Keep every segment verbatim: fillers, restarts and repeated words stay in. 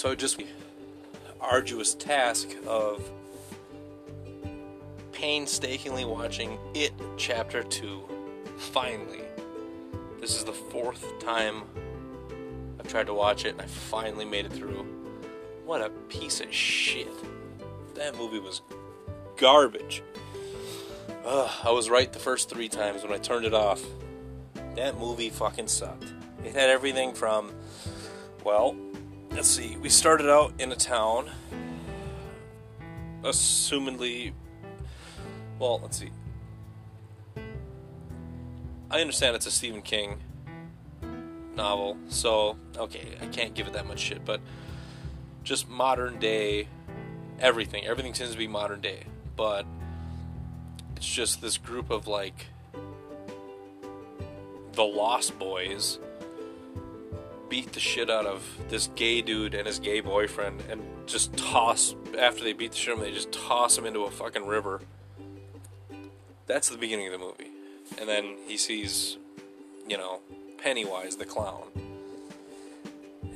So just the arduous task of painstakingly watching It Chapter two, finally. This is the fourth time I've tried to watch it, and I finally made it through. What a piece of shit. That movie was garbage. Ugh, I was right the first three times when I turned it off. That movie fucking sucked. It had everything from, well, let's see, we started out in a town, assumedly, well, let's see. I understand it's a Stephen King novel, so, okay, I can't give it that much shit, but just modern day everything. Everything tends to be modern day, but it's just this group of, like, the Lost Boys beat the shit out of this gay dude and his gay boyfriend and just toss, after they beat the shit out of them, they just toss him into a fucking river. That's the beginning of the movie. And then he sees, you know, Pennywise the clown.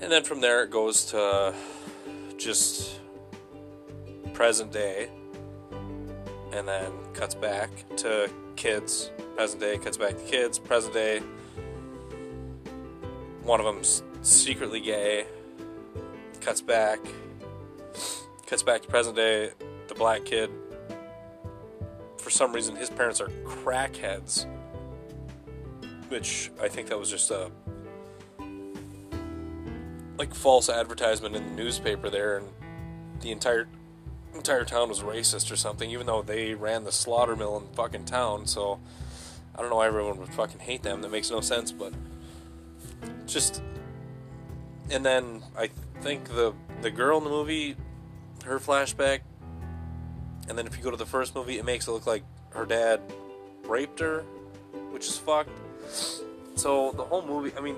And then from there it goes to just present day. And then cuts back to kids. Present day, cuts back to kids. Present day. One of them's secretly gay. Cuts back. Cuts back to present day. The black kid, for some reason, his parents are crackheads, which I think that was just a, like, false advertisement in the newspaper there, and the entire entire town was racist or something, even though they ran the slaughter mill in fucking town, so I don't know why everyone would fucking hate them. That makes no sense, but just, and then I think the, the girl in the movie, her flashback. And then if you go to the first movie, it makes it look like her dad raped her, which is fucked. So the whole movie, I mean,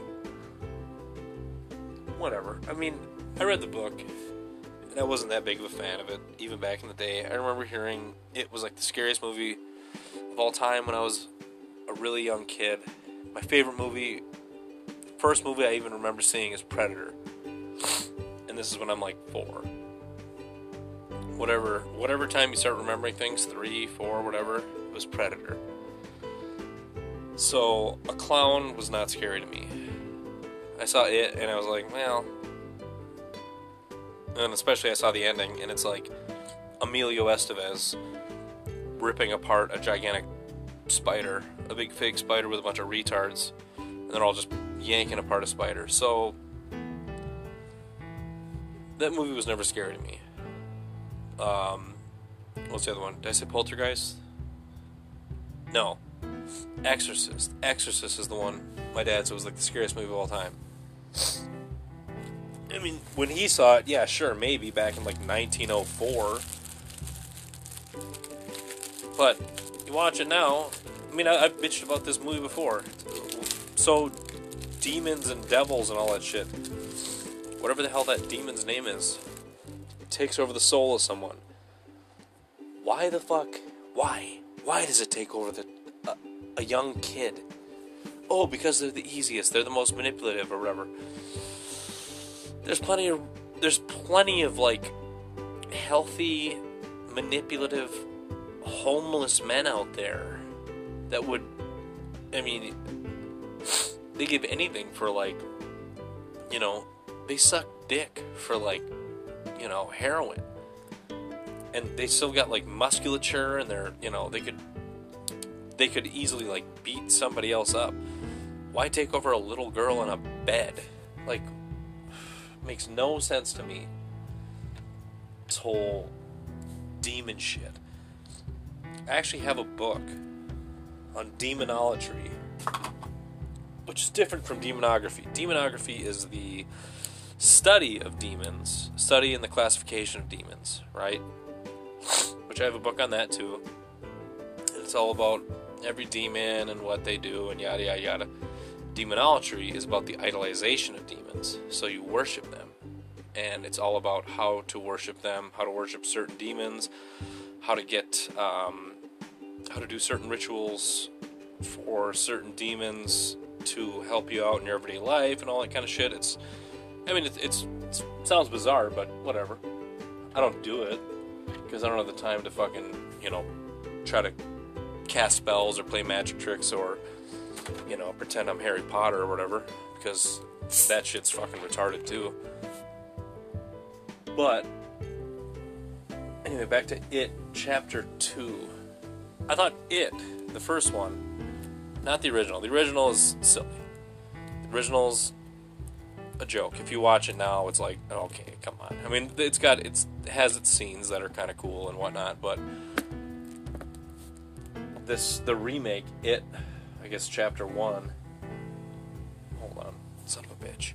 whatever. I mean, I read the book, and I wasn't that big of a fan of it, even back in the day. I remember hearing it was like the scariest movie of all time when I was a really young kid. My favorite movie, first movie I even remember seeing, is Predator. And this is when I'm like four. Whatever whatever time you start remembering things, three, four, whatever, it was Predator. So, a clown was not scary to me. I saw it, and I was like, well... And especially I saw the ending, and it's like Emilio Estevez ripping apart a gigantic spider, a big fake spider with a bunch of retards, and they're all just yanking apart a spider. So, that movie was never scary to me. Um, what's the other one? Did I say Poltergeist? No. Exorcist. Exorcist is the one my dad said was like the scariest movie of all time. I mean, when he saw it, yeah, sure, maybe, back in like nineteen oh four. But, you watch it now, I mean, I, I've bitched about this movie before. So, demons and devils and all that shit. Whatever the hell that demon's name is. Takes over the soul of someone. Why the fuck? Why? Why does it take over the uh, a young kid? Oh, because they're the easiest. They're the most manipulative, or whatever. There's plenty of there's plenty of like healthy, manipulative, homeless men out there that would. I mean, they give anything for, like, you know, they suck dick for, like, you know, heroin, and they still got, like, musculature, and they're, you know, they could, they could easily, like, beat somebody else up. Why take over a little girl in a bed? Like, makes no sense to me, this whole demon shit. I actually have a book on demonolatry, which is different from demonography. Demonography is the study of demons, study and the classification of demons, right? Which I have a book on that too. It's all about every demon and what they do and yada yada yada. Demonolatry is about the idolization of demons, so you worship them, and it's all about how to worship them, how to worship certain demons, how to get, um, how to do certain rituals for certain demons to help you out in your everyday life and all that kind of shit. It's I mean, it's, it's, it's it sounds bizarre, but whatever. I don't do it because I don't have the time to fucking, you know, try to cast spells or play magic tricks or, you know, pretend I'm Harry Potter or whatever, because that shit's fucking retarded too. But anyway, back to It Chapter two. I thought It, the first one, not the original. The original is silly. The original's a joke. If you watch it now, it's like, okay, come on. I mean, it's got it's it has its scenes that are kind of cool and whatnot, but this the remake, It, I guess Chapter one. Hold on, son of a bitch.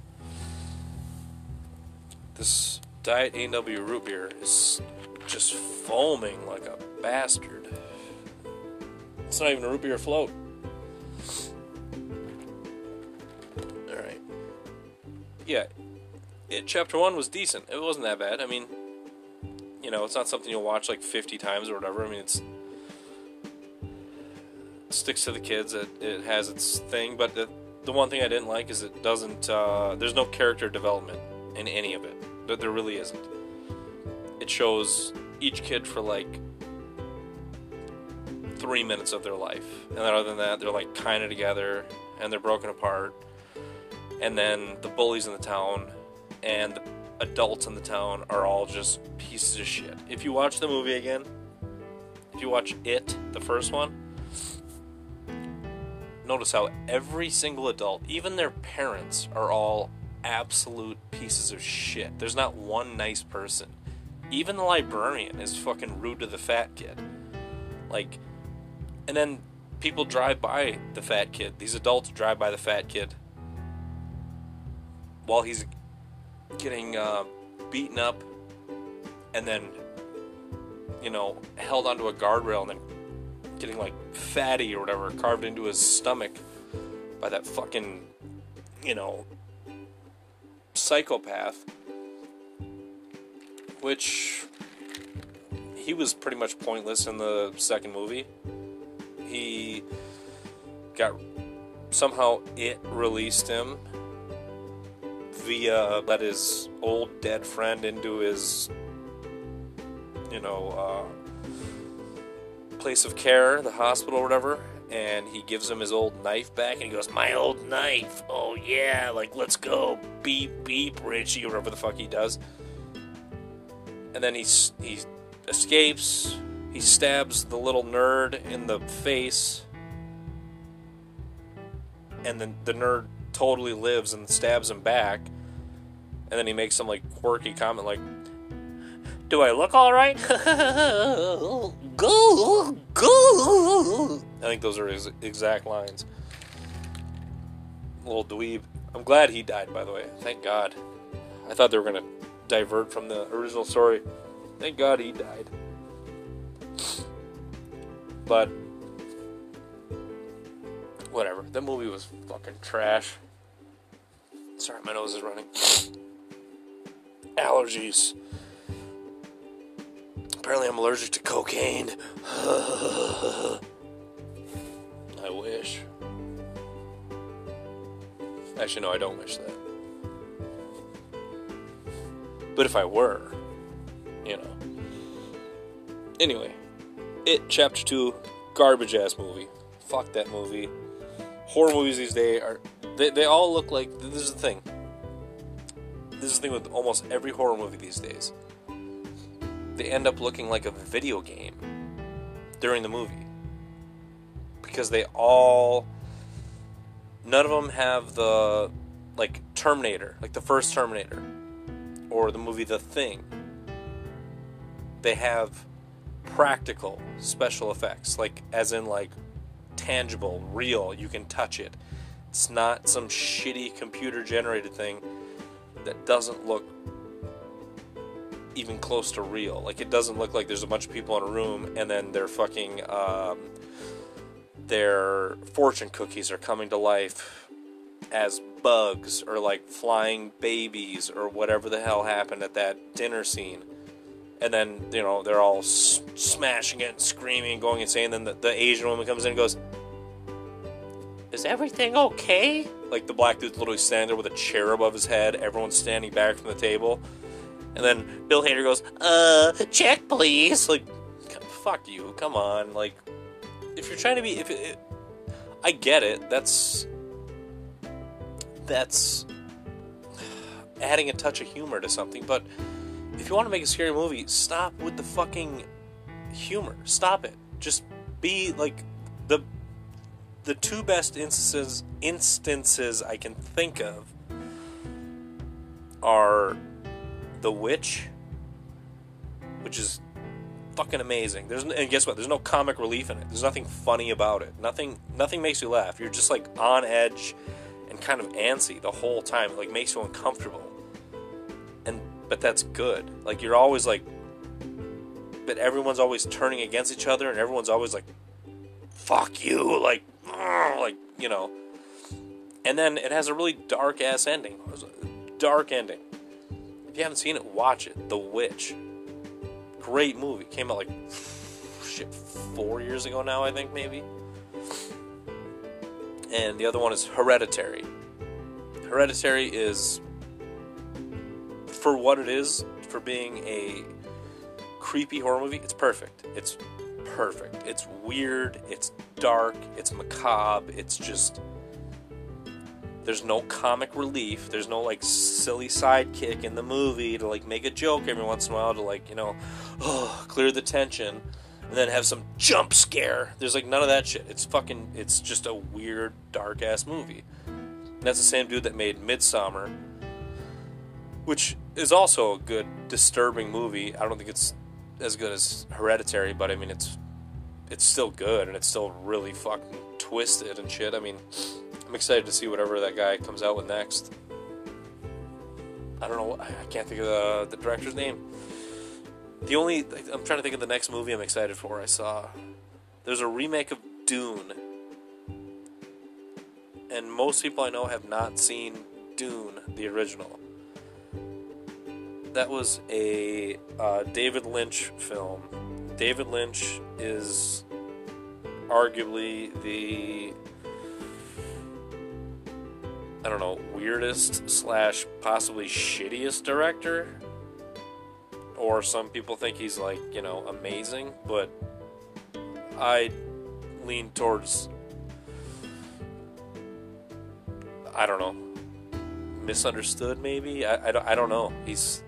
This Diet A and W root beer is just foaming like a bastard. It's not even a root beer float. Alright. Yeah. It Chapter one was decent. It wasn't that bad. I mean, you know, it's not something you'll watch like fifty times or whatever. I mean, it's it sticks to the kids. It, it has its thing. But the, the one thing I didn't like is it doesn't... Uh, there's no character development in any of it. There really isn't. It shows each kid for like three minutes of their life, and then other than that, they're like kind of together, and they're broken apart, and then the bullies in the town and the adults in the town are all just pieces of shit. If you watch the movie again, if you watch It, the first one, notice how every single adult, even their parents, are all absolute pieces of shit. There's not one nice person. Even the librarian is fucking rude to the fat kid. Like, and then people drive by the fat kid. These adults drive by the fat kid while he's getting uh, beaten up and then, you know, held onto a guardrail and then getting like fatty or whatever carved into his stomach by that fucking, you know, psychopath, which he was pretty much pointless in the second movie. He got somehow it released him via let his old dead friend into his, you know, uh, place of care, the hospital or whatever. And he gives him his old knife back, and he goes, "My old knife, oh yeah, like, let's go, beep, beep, Richie," or whatever the fuck he does. And then he, he escapes, he stabs the little nerd in the face, and then the nerd totally lives and stabs him back, and then he makes some, like, quirky comment, like, "Do I look alright?" Go, go. I think those are his exact lines. Little dweeb. I'm glad he died, by the way. Thank God. I thought they were going to divert from the original story. Thank God he died. But whatever. That movie was fucking trash. Sorry, my nose is running. Allergies. Apparently I'm allergic to cocaine. I wish. Actually, no, I don't wish that. But if I were, you know. Anyway, It Chapter two, garbage-ass movie. Fuck that movie. Horror movies these days are... They, they all look like... This is the thing. This is the thing with almost every horror movie these days. They end up looking like a video game during the movie, because they all, none of them have the, like, Terminator, like the first Terminator, or the movie The Thing. They have practical special effects, like, as in, like, tangible, real, you can touch it. It's not some shitty computer-generated thing that doesn't look even close to real. Like, it doesn't look like there's a bunch of people in a room and then their fucking, um, their fortune cookies are coming to life as bugs or like flying babies or whatever the hell happened at that dinner scene. And then, you know, they're all s- smashing it and screaming and going insane. Then the, the Asian woman comes in and goes, is everything okay? Like, the black dude's literally standing there with a chair above his head. Everyone's standing back from the table. And then Bill Hader goes, uh, check, please. Like, fuck you. Come on. Like, if you're trying to be... if it, it, I get it. That's... That's... adding a touch of humor to something. But if you want to make a scary movie, stop with the fucking humor. Stop it. Just be, like, the... The two best instances instances I can think of are The Witch, which is fucking amazing. There's and guess what? There's no comic relief in it. There's nothing funny about it. Nothing nothing makes you laugh. You're just like on edge and kind of antsy the whole time. It like makes you uncomfortable. And but that's good. Like you're always like but everyone's always turning against each other and everyone's always like fuck you, like like, you know. And then it has a really dark ass ending. Dark ending. If you haven't seen it, watch it. The Witch. Great movie. Came out like shit four years ago now, I think, maybe. And the other one is Hereditary. Hereditary is, for what it is, for being a creepy horror movie, it's perfect. It's perfect. It's weird, it's dark, it's macabre, it's just, there's no comic relief, there's no like silly sidekick in the movie to like make a joke every once in a while to like, you know, oh, clear the tension, and then have some jump scare. There's like none of that shit. It's fucking, it's just a weird, dark ass movie. And that's the same dude that made Midsommar, which is also a good, disturbing movie. I don't think it's as good as Hereditary, but I mean, it's it's still good, and it's still really fucking twisted and shit. I mean, I'm excited to see whatever that guy comes out with next. I don't know, I can't think of the, the director's name. The only, I'm trying to think of the next movie I'm excited for. I saw, there's a remake of Dune, and most people I know have not seen Dune, the original. That was a uh, David Lynch film. David Lynch is arguably the, I don't know, weirdest slash possibly shittiest director. Or some people think he's like, you know, amazing. But I lean towards, I don't know, misunderstood maybe? I, I, don't, I don't know. He's...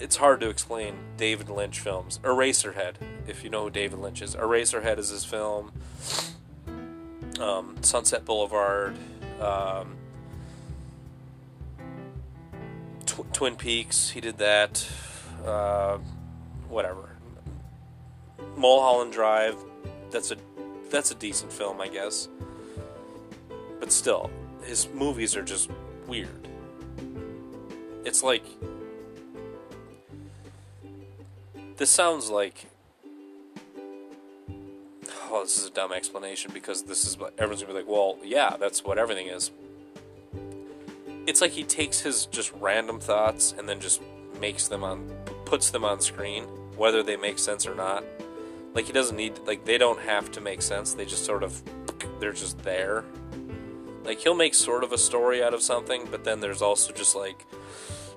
It's hard to explain David Lynch films. Eraserhead, if you know who David Lynch is. Eraserhead is his film. Um, Sunset Boulevard. Um, Tw- Twin Peaks, he did that. Uh, whatever. Mulholland Drive, that's a, that's a decent film, I guess. But still, his movies are just weird. It's like... This sounds like, oh, this is a dumb explanation because this is what everyone's gonna be like, well, yeah, that's what everything is. It's like he takes his just random thoughts and then just makes them on, puts them on screen, whether they make sense or not. Like, he doesn't need, like, they don't have to make sense. They just sort of, they're just there. Like, he'll make sort of a story out of something, but then there's also just like,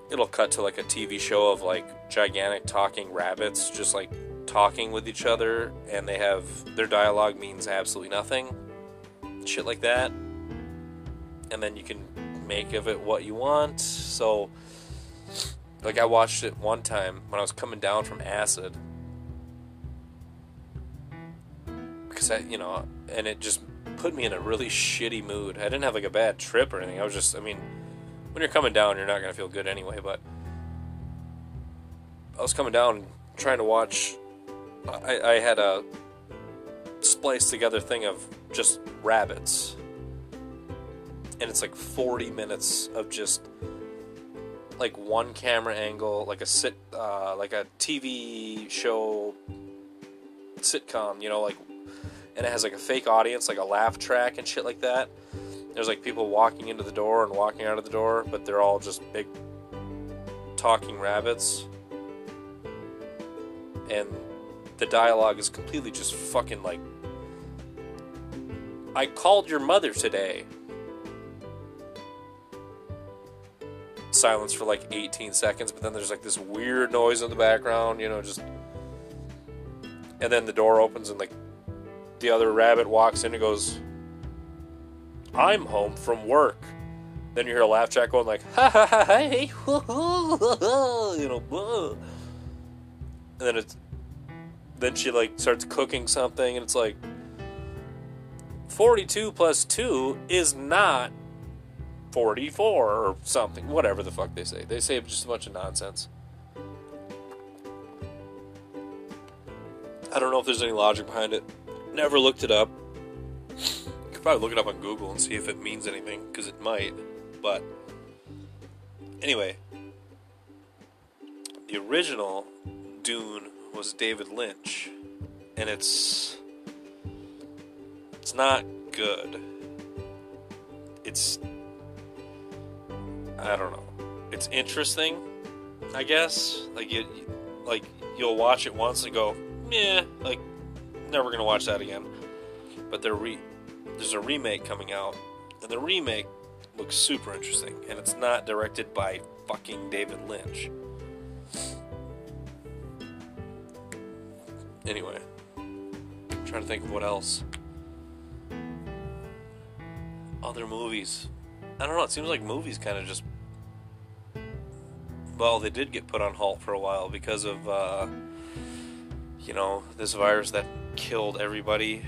it'll cut to, like, a T V show of, like, gigantic talking rabbits just, like, talking with each other, and they have, their dialogue means absolutely nothing. Shit like that. And then you can make of it what you want. So, like, I watched it one time when I was coming down from acid. Because I, you know, and it just put me in a really shitty mood. I didn't have, like, a bad trip or anything. I was just, I mean... When you're coming down, you're not going to feel good anyway, but I was coming down trying to watch, I, I had a spliced together thing of just rabbits, and it's like forty minutes of just, like, one camera angle, like a sit, uh, like a T V show sitcom, you know, like, and it has like a fake audience, like a laugh track and shit like that. There's, like, people walking into the door and walking out of the door, but they're all just big talking rabbits. And the dialogue is completely just fucking, like... I called your mother today. Silence for like eighteen seconds, but then there's like this weird noise in the background, you know, just... And then the door opens and like the other rabbit walks in and goes, I'm home from work. Then you hear a laugh track going like, ha ha ha, hey, woo, woo, woo, you know, woo. And then it's, then she like starts cooking something and it's like, forty-two plus two is not forty-four or something, whatever the fuck they say. They say just a bunch of nonsense. I don't know if there's any logic behind it. Never looked it up. You could probably look it up on Google and see if it means anything, because it might. But anyway, the original Dune was David Lynch, and it's it's not good. It's I don't know. It's interesting, I guess. Like you, like you'll watch it once and go, yeah, like never gonna watch that again. But there re- there's a remake coming out, and the remake looks super interesting, and it's not directed by fucking David Lynch. Anyway, I'm trying to think of what else. Other movies. I don't know, it seems like movies kind of just... Well, they did get put on halt for a while because of, uh, you know, this virus that killed everybody.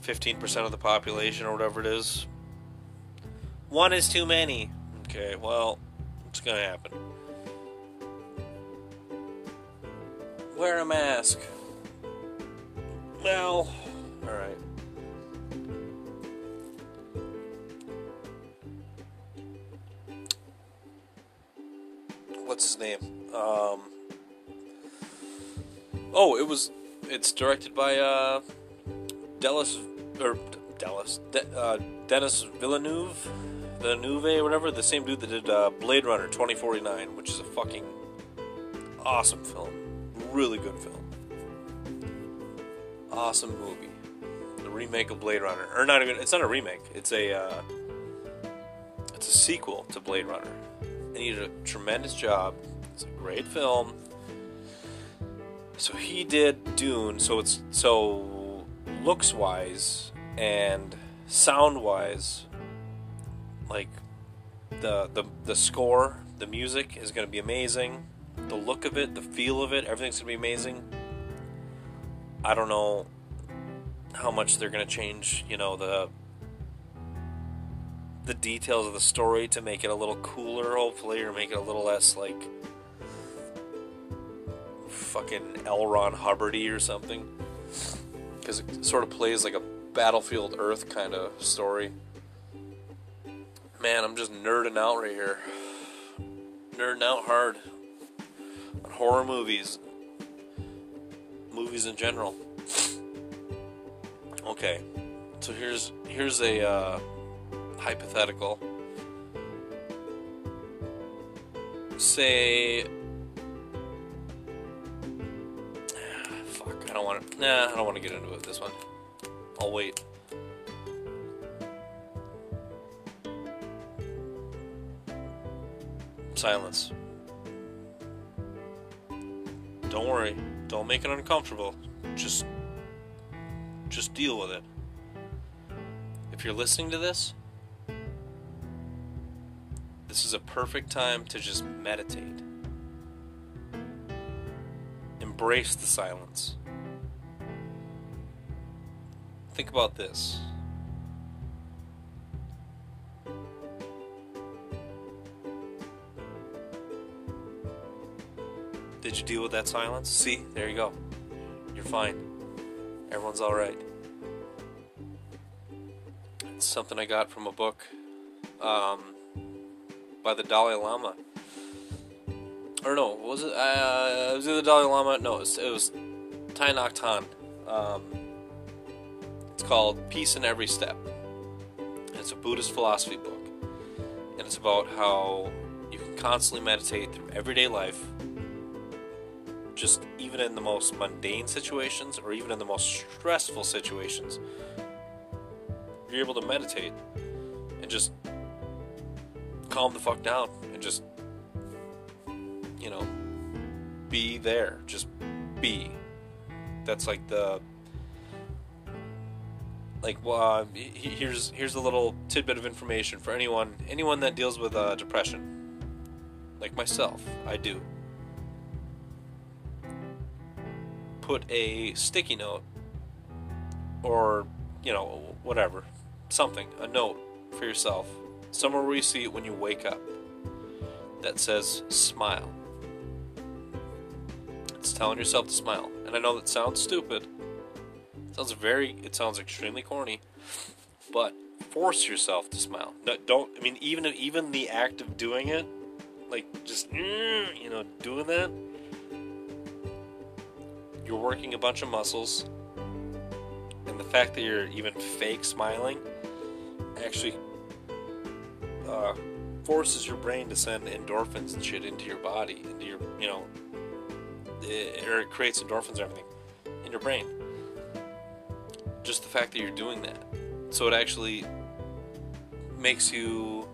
fifteen percent of the population or whatever it is. One is too many. Okay, well, it's gonna happen. Wear a mask. Well, alright. What's his name? Um, oh, it was... It's directed by, uh... Dallas... Or, Dallas... De- uh, Denis Villeneuve? Villeneuve, whatever? The same dude that did uh, Blade Runner twenty forty-nine, which is a fucking awesome film. Really good film. Awesome movie. The remake of Blade Runner. Or not even... It's not a remake. It's a, uh... It's a sequel to Blade Runner. And he did a tremendous job. It's a great film. So he did Dune. So it's so looks wise and sound wise, like the the the score, the music is going to be amazing. The look of it, the feel of it, everything's going to be amazing. I don't know how much they're going to change, you know, the the details of the story to make it a little cooler, hopefully, or make it a little less, like, fucking L. Ron Hubbardy or something, because it sort of plays like a Battlefield Earth kind of story. Man, I'm just nerding out right here. Nerding out hard on horror movies. Movies in general. Okay, so here's, here's a, uh, hypothetical. Say, ah, fuck, I don't want to, nah, I don't want to get into it, this one. I'll wait. Silence. Don't worry, don't make it uncomfortable, just, just deal with it. If you're listening to this, this is a perfect time to just meditate. Embrace the silence. Think about this. Did you deal with that silence? See, there you go. You're fine. Everyone's alright. It's something I got from a book. Um... by the Dalai Lama, or no, was it, uh, was it the Dalai Lama, no, it was, it was Thich Nhat Hanh. Um, it's called Peace in Every Step, and it's a Buddhist philosophy book, and it's about how you can constantly meditate through everyday life, just even in the most mundane situations, or even in the most stressful situations, you're able to meditate and just calm the fuck down and just, you know, be there. Just be. That's like the, like, well, uh, here's, here's a little tidbit of information for anyone, anyone that deals with uh, depression. Like myself, I do. Put a sticky note or, you know, whatever, something, a note for yourself, somewhere where you see it when you wake up, that says smile. It's telling yourself to smile. And I know that sounds stupid. It sounds very, it sounds extremely corny, but force yourself to smile. No, don't, I mean, even, even the act of doing it, like just, you know, doing that, you're working a bunch of muscles, and the fact that you're even fake smiling actually uh, forces your brain to send endorphins and shit into your body, into your, you know, it, or it creates endorphins and everything in your brain. Just the fact that you're doing that, so it actually makes you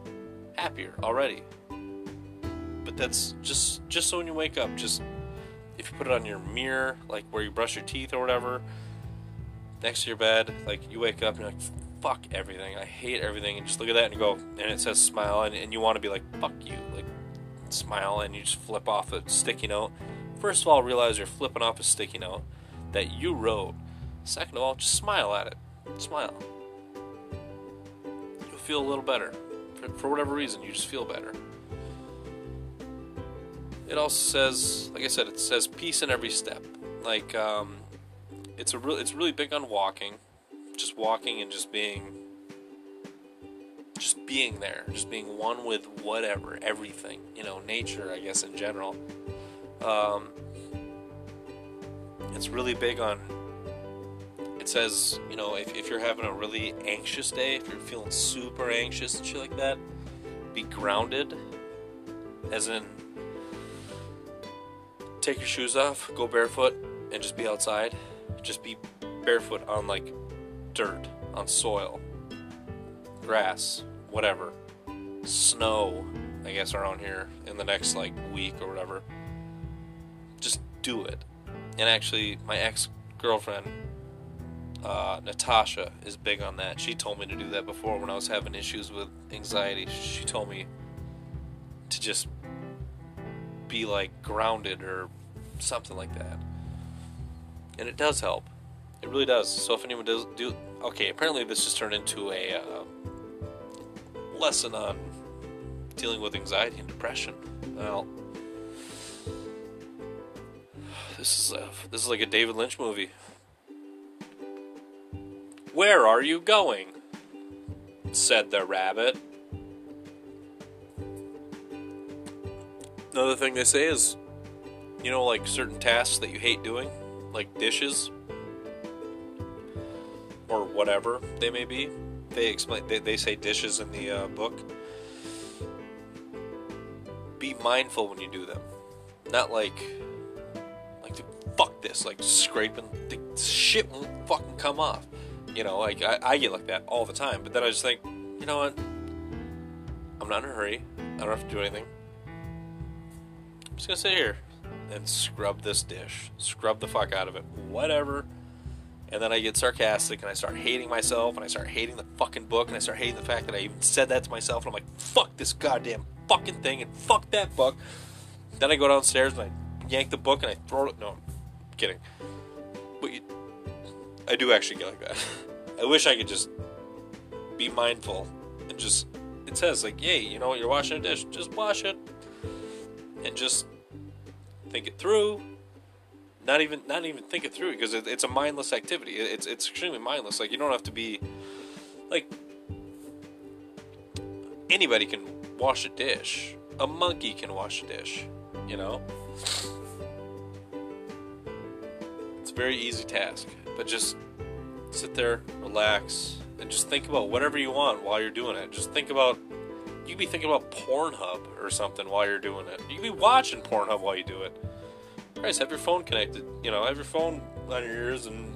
happier already. But that's just just so when you wake up, just. If you put it on your mirror, like where you brush your teeth or whatever, next to your bed, like you wake up and you're like, fuck everything, I hate everything, and just look at that and you go, and it says smile, and, and you want to be like, fuck you, like, smile, and you just flip off a sticky note. First of all, realize you're flipping off a sticky note that you wrote. Second of all, just smile at it. Smile. You'll feel a little better. For, for whatever reason, you just feel better. It also says, like I said, it says peace in every step. Like, um, it's a real, it's really big on walking, just walking and just being, just being there, just being one with whatever, everything, you know, nature, I guess, in general. Um, it's really big on, it says, you know, if, if you're having a really anxious day, if you're feeling super anxious and shit like that, be grounded, as in, take your shoes off, go barefoot, and just be outside. Just be barefoot on, like, dirt, on soil, grass, whatever. Snow, I guess, around here in the next, like, week or whatever. Just do it. And actually, my ex-girlfriend, uh, Natasha, is big on that. She told me to do that before when I was having issues with anxiety. She told me to just be like grounded or something like that, and it does help. It really does. So if anyone does do, okay, apparently this just turned into a uh, lesson on dealing with anxiety and depression. Well, this is a, this is like a David Lynch movie. Where are you going? Said the rabbit. Another thing they say is, you know, like certain tasks that you hate doing, like dishes or whatever they may be. They explain, they, they say dishes in the uh, book. Be mindful when you do them. Not like, like fuck this, like scraping, the shit won't fucking come off. You know, like I, I get like that all the time. But then I just think, you know what? I'm not in a hurry. I don't have to do anything. I'm just going to sit here and scrub this dish. Scrub the fuck out of it. Whatever. And then I get sarcastic and I start hating myself and I start hating the fucking book and I start hating the fact that I even said that to myself. And I'm like, fuck this goddamn fucking thing and fuck that book. Then I go downstairs and I yank the book and I throw it. No, I'm kidding. But you, I do actually get like that. I wish I could just be mindful and just, it says like, yay, you know, you're washing a dish. Just wash it. And just think it through. Not even, not even think it through, because it, it's a mindless activity. It, it's, it's extremely mindless. Like you don't have to be, like anybody can wash a dish. A monkey can wash a dish. You know, it's a very easy task. But just sit there, relax, and just think about whatever you want while you're doing it. Just think about. You could be thinking about Pornhub or something while you're doing it. You could be watching Pornhub while you do it. Christ, have your phone connected. You know, have your phone on your ears and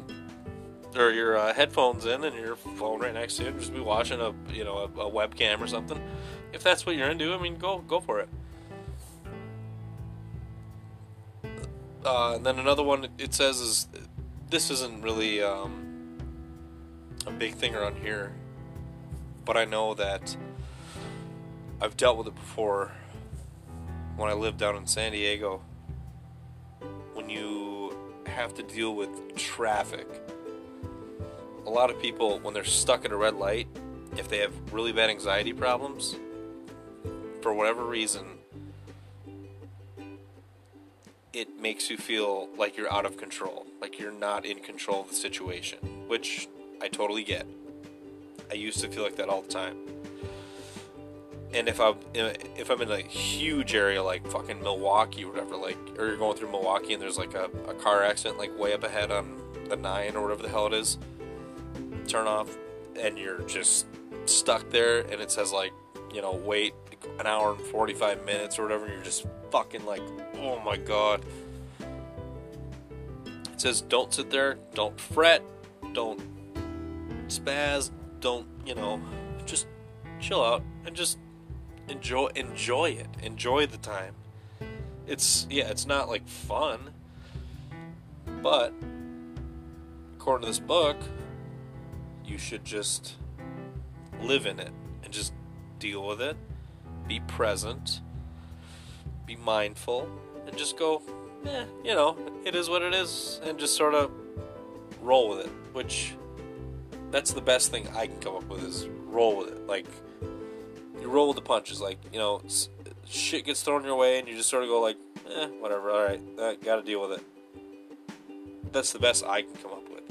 or your uh, headphones in and your phone right next to you, and just be watching a, you know, a, a webcam or something. If that's what you're into, I mean, go go for it. Uh, and then another one it says is, this isn't really um, a big thing around here, but I know that I've dealt with it before when I lived down in San Diego. When you have to deal with traffic, a lot of people, when they're stuck at a red light, if they have really bad anxiety problems, for whatever reason, it makes you feel like you're out of control, like you're not in control of the situation, which I totally get. I used to feel like that all the time. And if I'm, if I'm in a huge area like fucking Milwaukee or whatever, like, or you're going through Milwaukee and there's like a, a car accident like way up ahead on the nine or whatever the hell it is, turn off, and you're just stuck there, and it says like, you know, wait an hour and forty-five minutes or whatever, and you're just fucking like, oh my god. It says don't sit there, don't fret, don't spaz, don't, you know, just chill out and just enjoy enjoy it. Enjoy the time. It's, yeah, it's not like fun, but according to this book, you should just live in it and just deal with it. Be present, be mindful, and just go, eh, you know, it is what it is, and just sort of roll with it, which, that's the best thing I can come up with, is roll with it. Like, you roll with the punches, like, you know, shit gets thrown your way, and you just sort of go like, eh, whatever, alright, uh, gotta deal with it. That's the best I can come up with.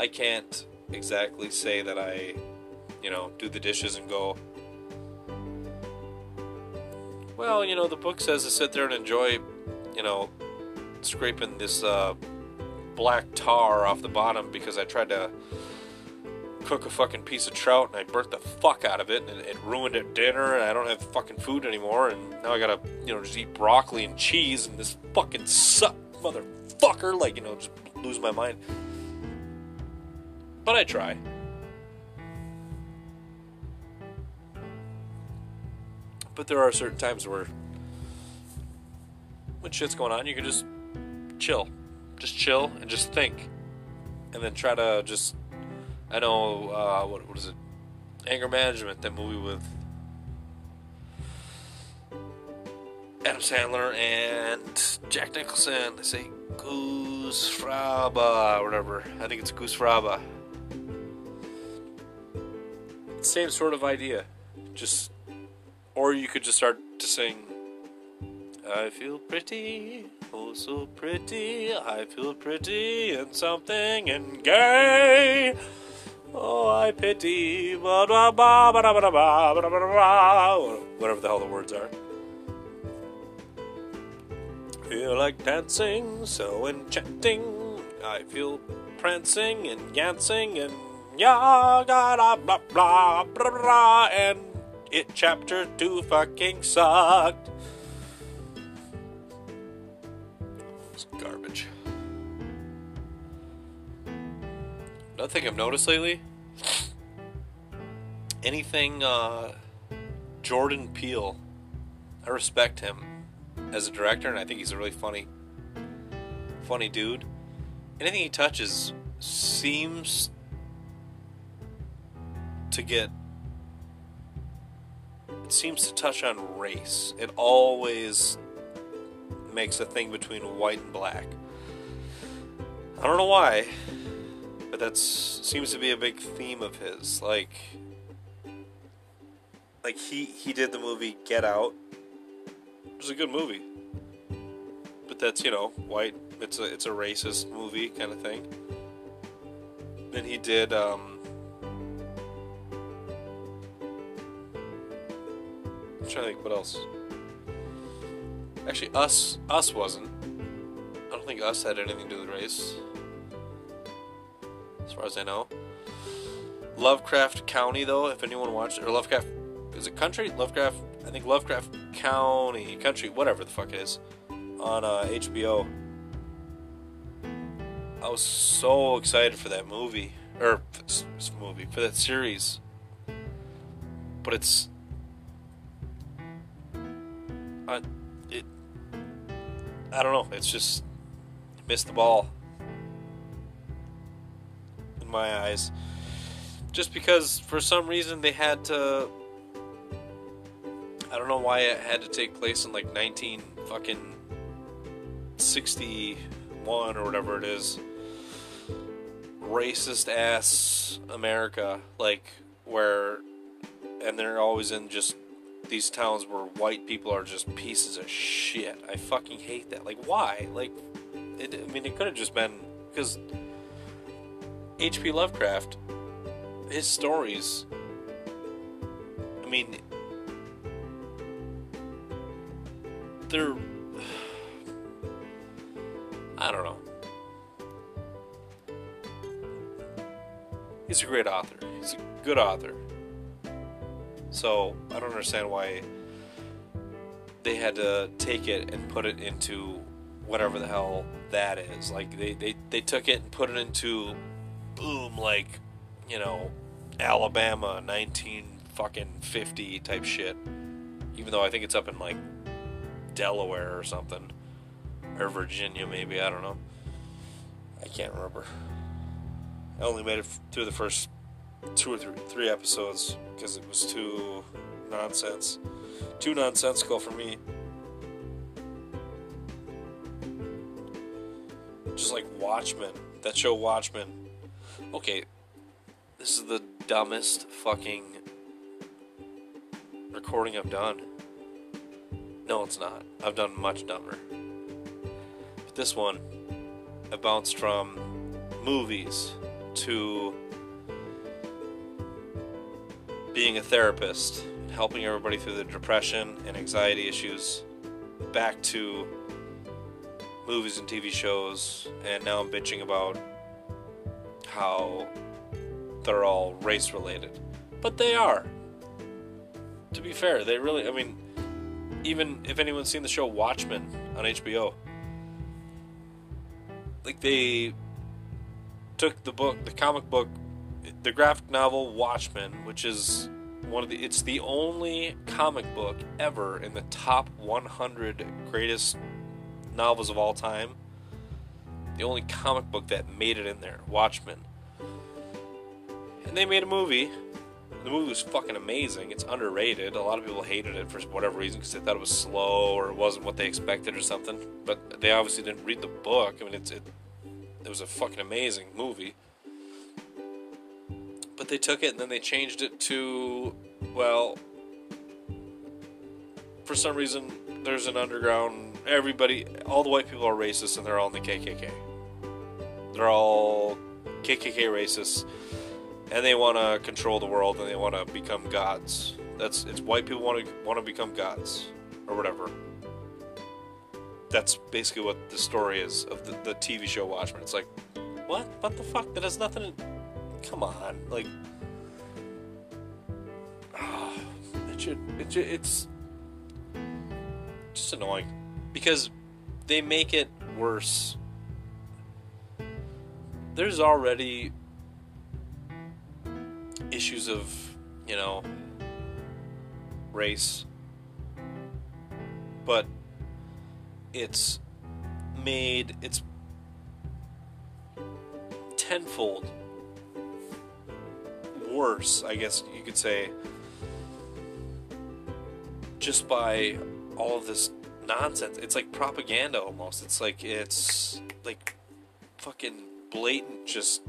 I can't exactly say that I, you know, do the dishes and go, well, you know, the book says to sit there and enjoy, you know, scraping this uh, black tar off the bottom because I tried to cook a fucking piece of trout and I burnt the fuck out of it and it ruined it dinner and I don't have fucking food anymore and now I gotta, you know, just eat broccoli and cheese and this fucking suck, motherfucker, like, you know, just lose my mind. But I try. But there are certain times where, when shit's going on, you can just chill. Just chill and just think. And then try to just, I know, uh, what, what is it? Anger Management, that movie with Adam Sandler and Jack Nicholson. They say Goose Fraba, or whatever. I think it's Goose Fraba. Same sort of idea. Just... Or you could just start to sing, I feel pretty, oh so pretty, I feel pretty and something and gay, oh I pity, whatever the hell the words are. Feel like dancing, so enchanting, I feel prancing and dancing and ya ga blah blah blah blah and It chapter two fucking sucked. It's garbage. Another thing I've noticed lately, anything uh, Jordan Peele, I respect him as a director, and I think he's a really funny, funny dude. Anything he touches seems to get seems to touch on race. It always makes a thing between white and black. I don't know why, but that seems to be a big theme of his. Like, like he, he did the movie Get Out. It was a good movie. But that's, you know, white. It's a, it's a racist movie kind of thing. Then he did, um, I'm trying to think what else. Actually, Us Us wasn't. I don't think Us had anything to do with race, as far as I know. Lovecraft County, though, if anyone watched it, or Lovecraft, is it Country? Lovecraft, I think Lovecraft County, Country, whatever the fuck it is, on uh, H B O. I was so excited for that movie, or movie, for that series. But it's, I, it, I don't know. It's just missed the ball in my eyes. Just because for some reason they had to. I don't know why it had to take place in like nineteen fucking sixty-one or whatever it is. Racist ass America, like where. And they're always in just these towns where white people are just pieces of shit. I fucking hate that. Like, why? Like, it, I mean, it could have just been... Because H P Lovecraft, his stories... I mean... They're... I don't know. He's a great author. He's a good author. So, I don't understand why they had to take it and put it into whatever the hell that is. Like, they, they, they took it and put it into, boom, like, you know, Alabama nineteen fucking fifty type shit. Even though I think it's up in, like, Delaware or something. Or Virginia, maybe. I don't know. I can't remember. I only made it through the first two or three, three episodes because it was too nonsense too nonsensical for me. Just like Watchmen, that show Watchmen. Okay, this is the dumbest fucking recording I've done. No, it's not. I've done much dumber, but this one, I bounced from movies to being a therapist, helping everybody through their depression and anxiety issues, back to movies and T V shows, and now I'm bitching about how they're all race related. But they are. To be fair, they really, I mean, even if anyone's seen the show Watchmen on H B O, like they took the book, the comic book, the graphic novel Watchmen, which is one of the, it's the only comic book ever in the top one hundred greatest novels of all time. The only comic book that made it in there, Watchmen. And they made a movie. The movie was fucking amazing. It's underrated. A lot of people hated it for whatever reason because they thought it was slow or it wasn't what they expected or something. But they obviously didn't read the book. I mean, it's it, it was a fucking amazing movie. But they took it and then they changed it to, well, for some reason, there's an underground, everybody, all the white people are racist and they're all in the K K K. They're all K K K racists and they want to control the world and they want to become gods. That's, it's white people want to want to become gods or whatever. That's basically what the story is of the, the T V show Watchmen. It's like, what? What the fuck? That has nothing to... Come on, like, oh, it should, it should, it's just annoying because they make it worse. There's already issues of, you know, race, but it's made, it's tenfold worse, I guess you could say, just by all of this nonsense. It's like propaganda almost. It's like, it's like fucking blatant, just,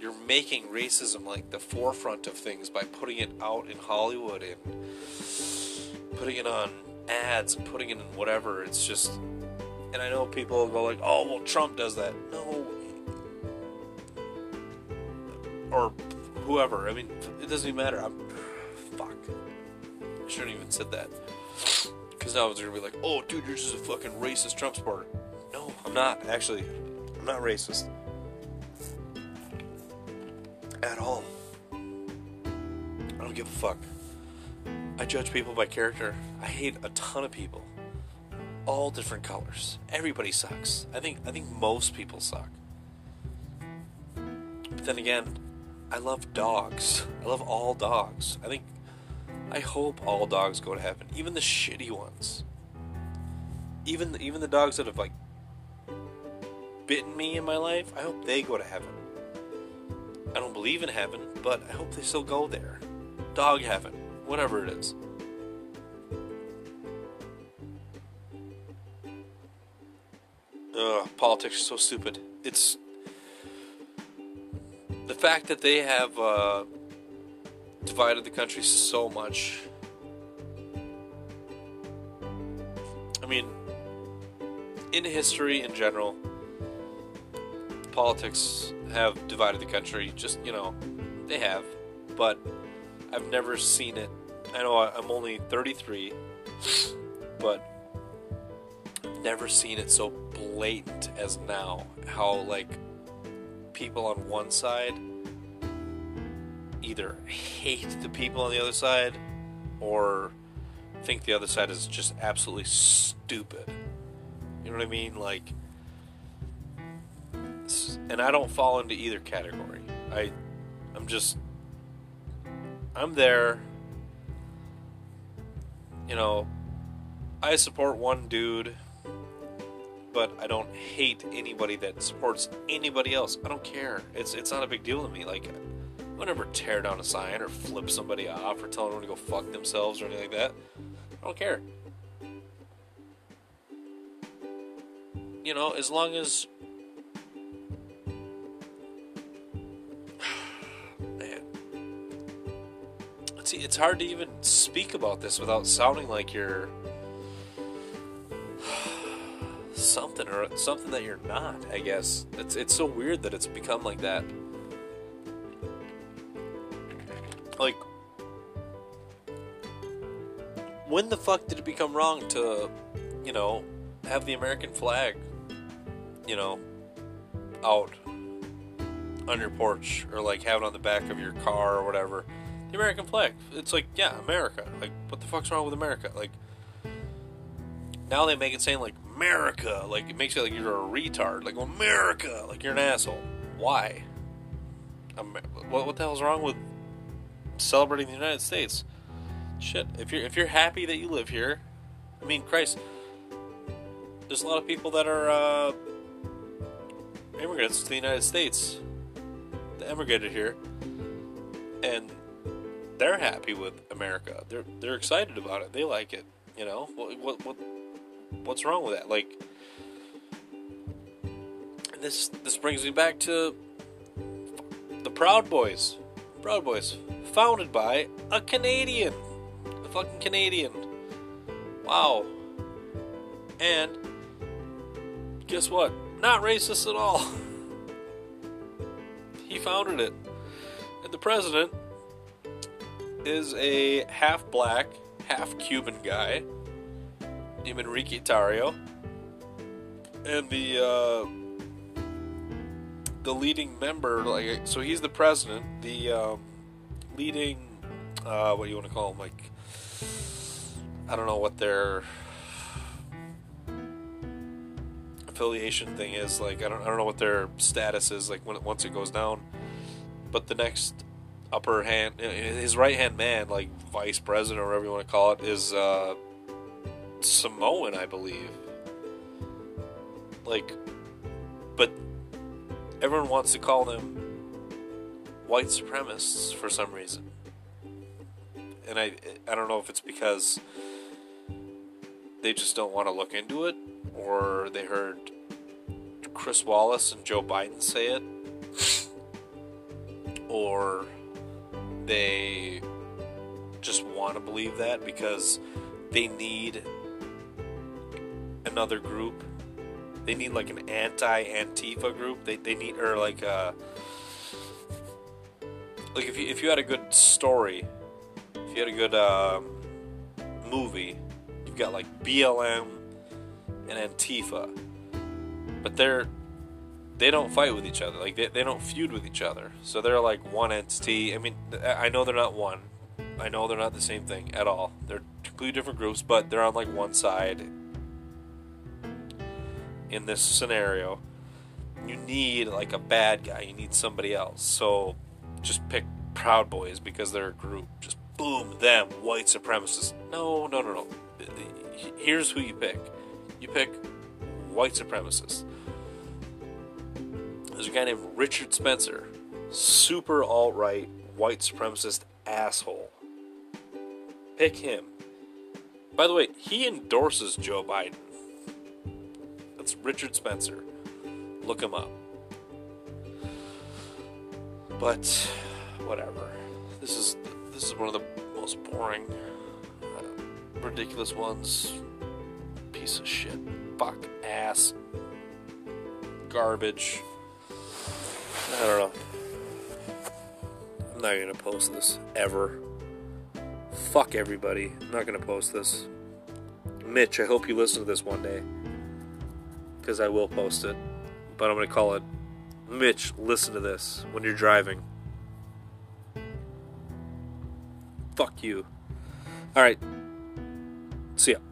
you're making racism like the forefront of things by putting it out in Hollywood and putting it on ads and putting it in whatever. It's just, and I know people go like, oh, well, Trump does that. No. Or whoever, I mean, it doesn't even matter. I'm, fuck, I shouldn't even said that, because now I was going to be like, oh, dude, you're just a fucking racist Trump supporter. No, I'm not, actually, I'm not racist, at all. I don't give a fuck. I judge people by character. I hate a ton of people, all different colors. Everybody sucks. I think, I think most people suck. then again, I love dogs. I love all dogs. I think, I hope all dogs go to heaven. Even the shitty ones. Even the, even the dogs that have, like, bitten me in my life, I hope they go to heaven. I don't believe in heaven, but I hope they still go there. Dog heaven. Whatever it is. Ugh, politics are so stupid. It's... the fact that they have uh, divided the country so much. I mean, in history in general, politics have divided the country. Just, you know, they have. But I've never seen it. I know I'm only thirty-three, but I've never seen it so blatant as now. How, like, people on one side either hate the people on the other side or think the other side is just absolutely stupid. You know what I mean? Like, and I don't fall into either category. I, I'm just, I'm there. You know, I support one dude, but I don't hate anybody that supports anybody else. I don't care. It's it's not a big deal to me. Like, I would never tear down a sign or flip somebody off or tell them to go fuck themselves or anything like that. I don't care. You know, as long as... man. See, it's hard to even speak about this without sounding like you're... something or something that you're not, I guess. It's it's so weird that it's become like that. Like, when the fuck did it become wrong to, you know, have the American flag, you know, out on your porch or like have it on the back of your car or whatever? The American flag. It's like, yeah, America. Like, what the fuck's wrong with America? Like, now they make it saying like America, like it makes it like you're a retard, like America, like you're an asshole. Why? Amer- what, what the hell's wrong with celebrating the United States? Shit, if you're if you're happy that you live here, I mean, Christ, there's a lot of people that are uh, immigrants to the United States, that emigrated here, and they're happy with America. They're they're excited about it. They like it. You know, what what what what's wrong with that? Like, this this brings me back to the Proud Boys. Proud Boys, founded by a Canadian, a fucking Canadian. Wow. And guess what? Not racist at all. He founded it, and the president is a half black, half Cuban guy named Enrique Tarrio, and the uh, the leading member, like, so he's the president, the um, leading uh, what do you want to call him, like, I don't know what their affiliation thing is, like, I don't, I don't know what their status is, like, when it, once it goes down, but the next upper hand, his right hand man, like vice president or whatever you want to call it, is uh, Samoan, I believe. Like, but everyone wants to call them white supremacists for some reason, and I I don't know if it's because they just don't want to look into it, or they heard Chris Wallace and Joe Biden say it, or they just want to believe that because they need another group. They need like an anti-Antifa group. They they need, or like a, like if you, if you had a good story, if you had a good um, movie, you've got like B L M and Antifa, but they're they don't fight with each other. Like, they, they don't feud with each other. So they're like one entity. I mean, I know they're not one. I know they're not the same thing at all. They're completely different groups, but they're on like one side in this scenario. you need like a bad guy, you need somebody else. So just pick Proud Boys because they're a group. Just boom, them, white supremacists. No, no, no, no. Here's who you pick. You pick white supremacists. There's a guy named Richard Spencer, super alt-right, white supremacist asshole. Pick him. By the way, he endorses Joe Biden. That's Richard Spencer. Look him up. But whatever. This is this is one of the most boring, uh, ridiculous ones. Piece of shit, fuck ass, garbage. I don't know. I'm not gonna post this ever. Fuck everybody. I'm not gonna post this. Mitch, I hope you listen to this one day, because I will post it. But I'm gonna call it, Mitch, listen to this when you're driving. Fuck you. Alright. See ya.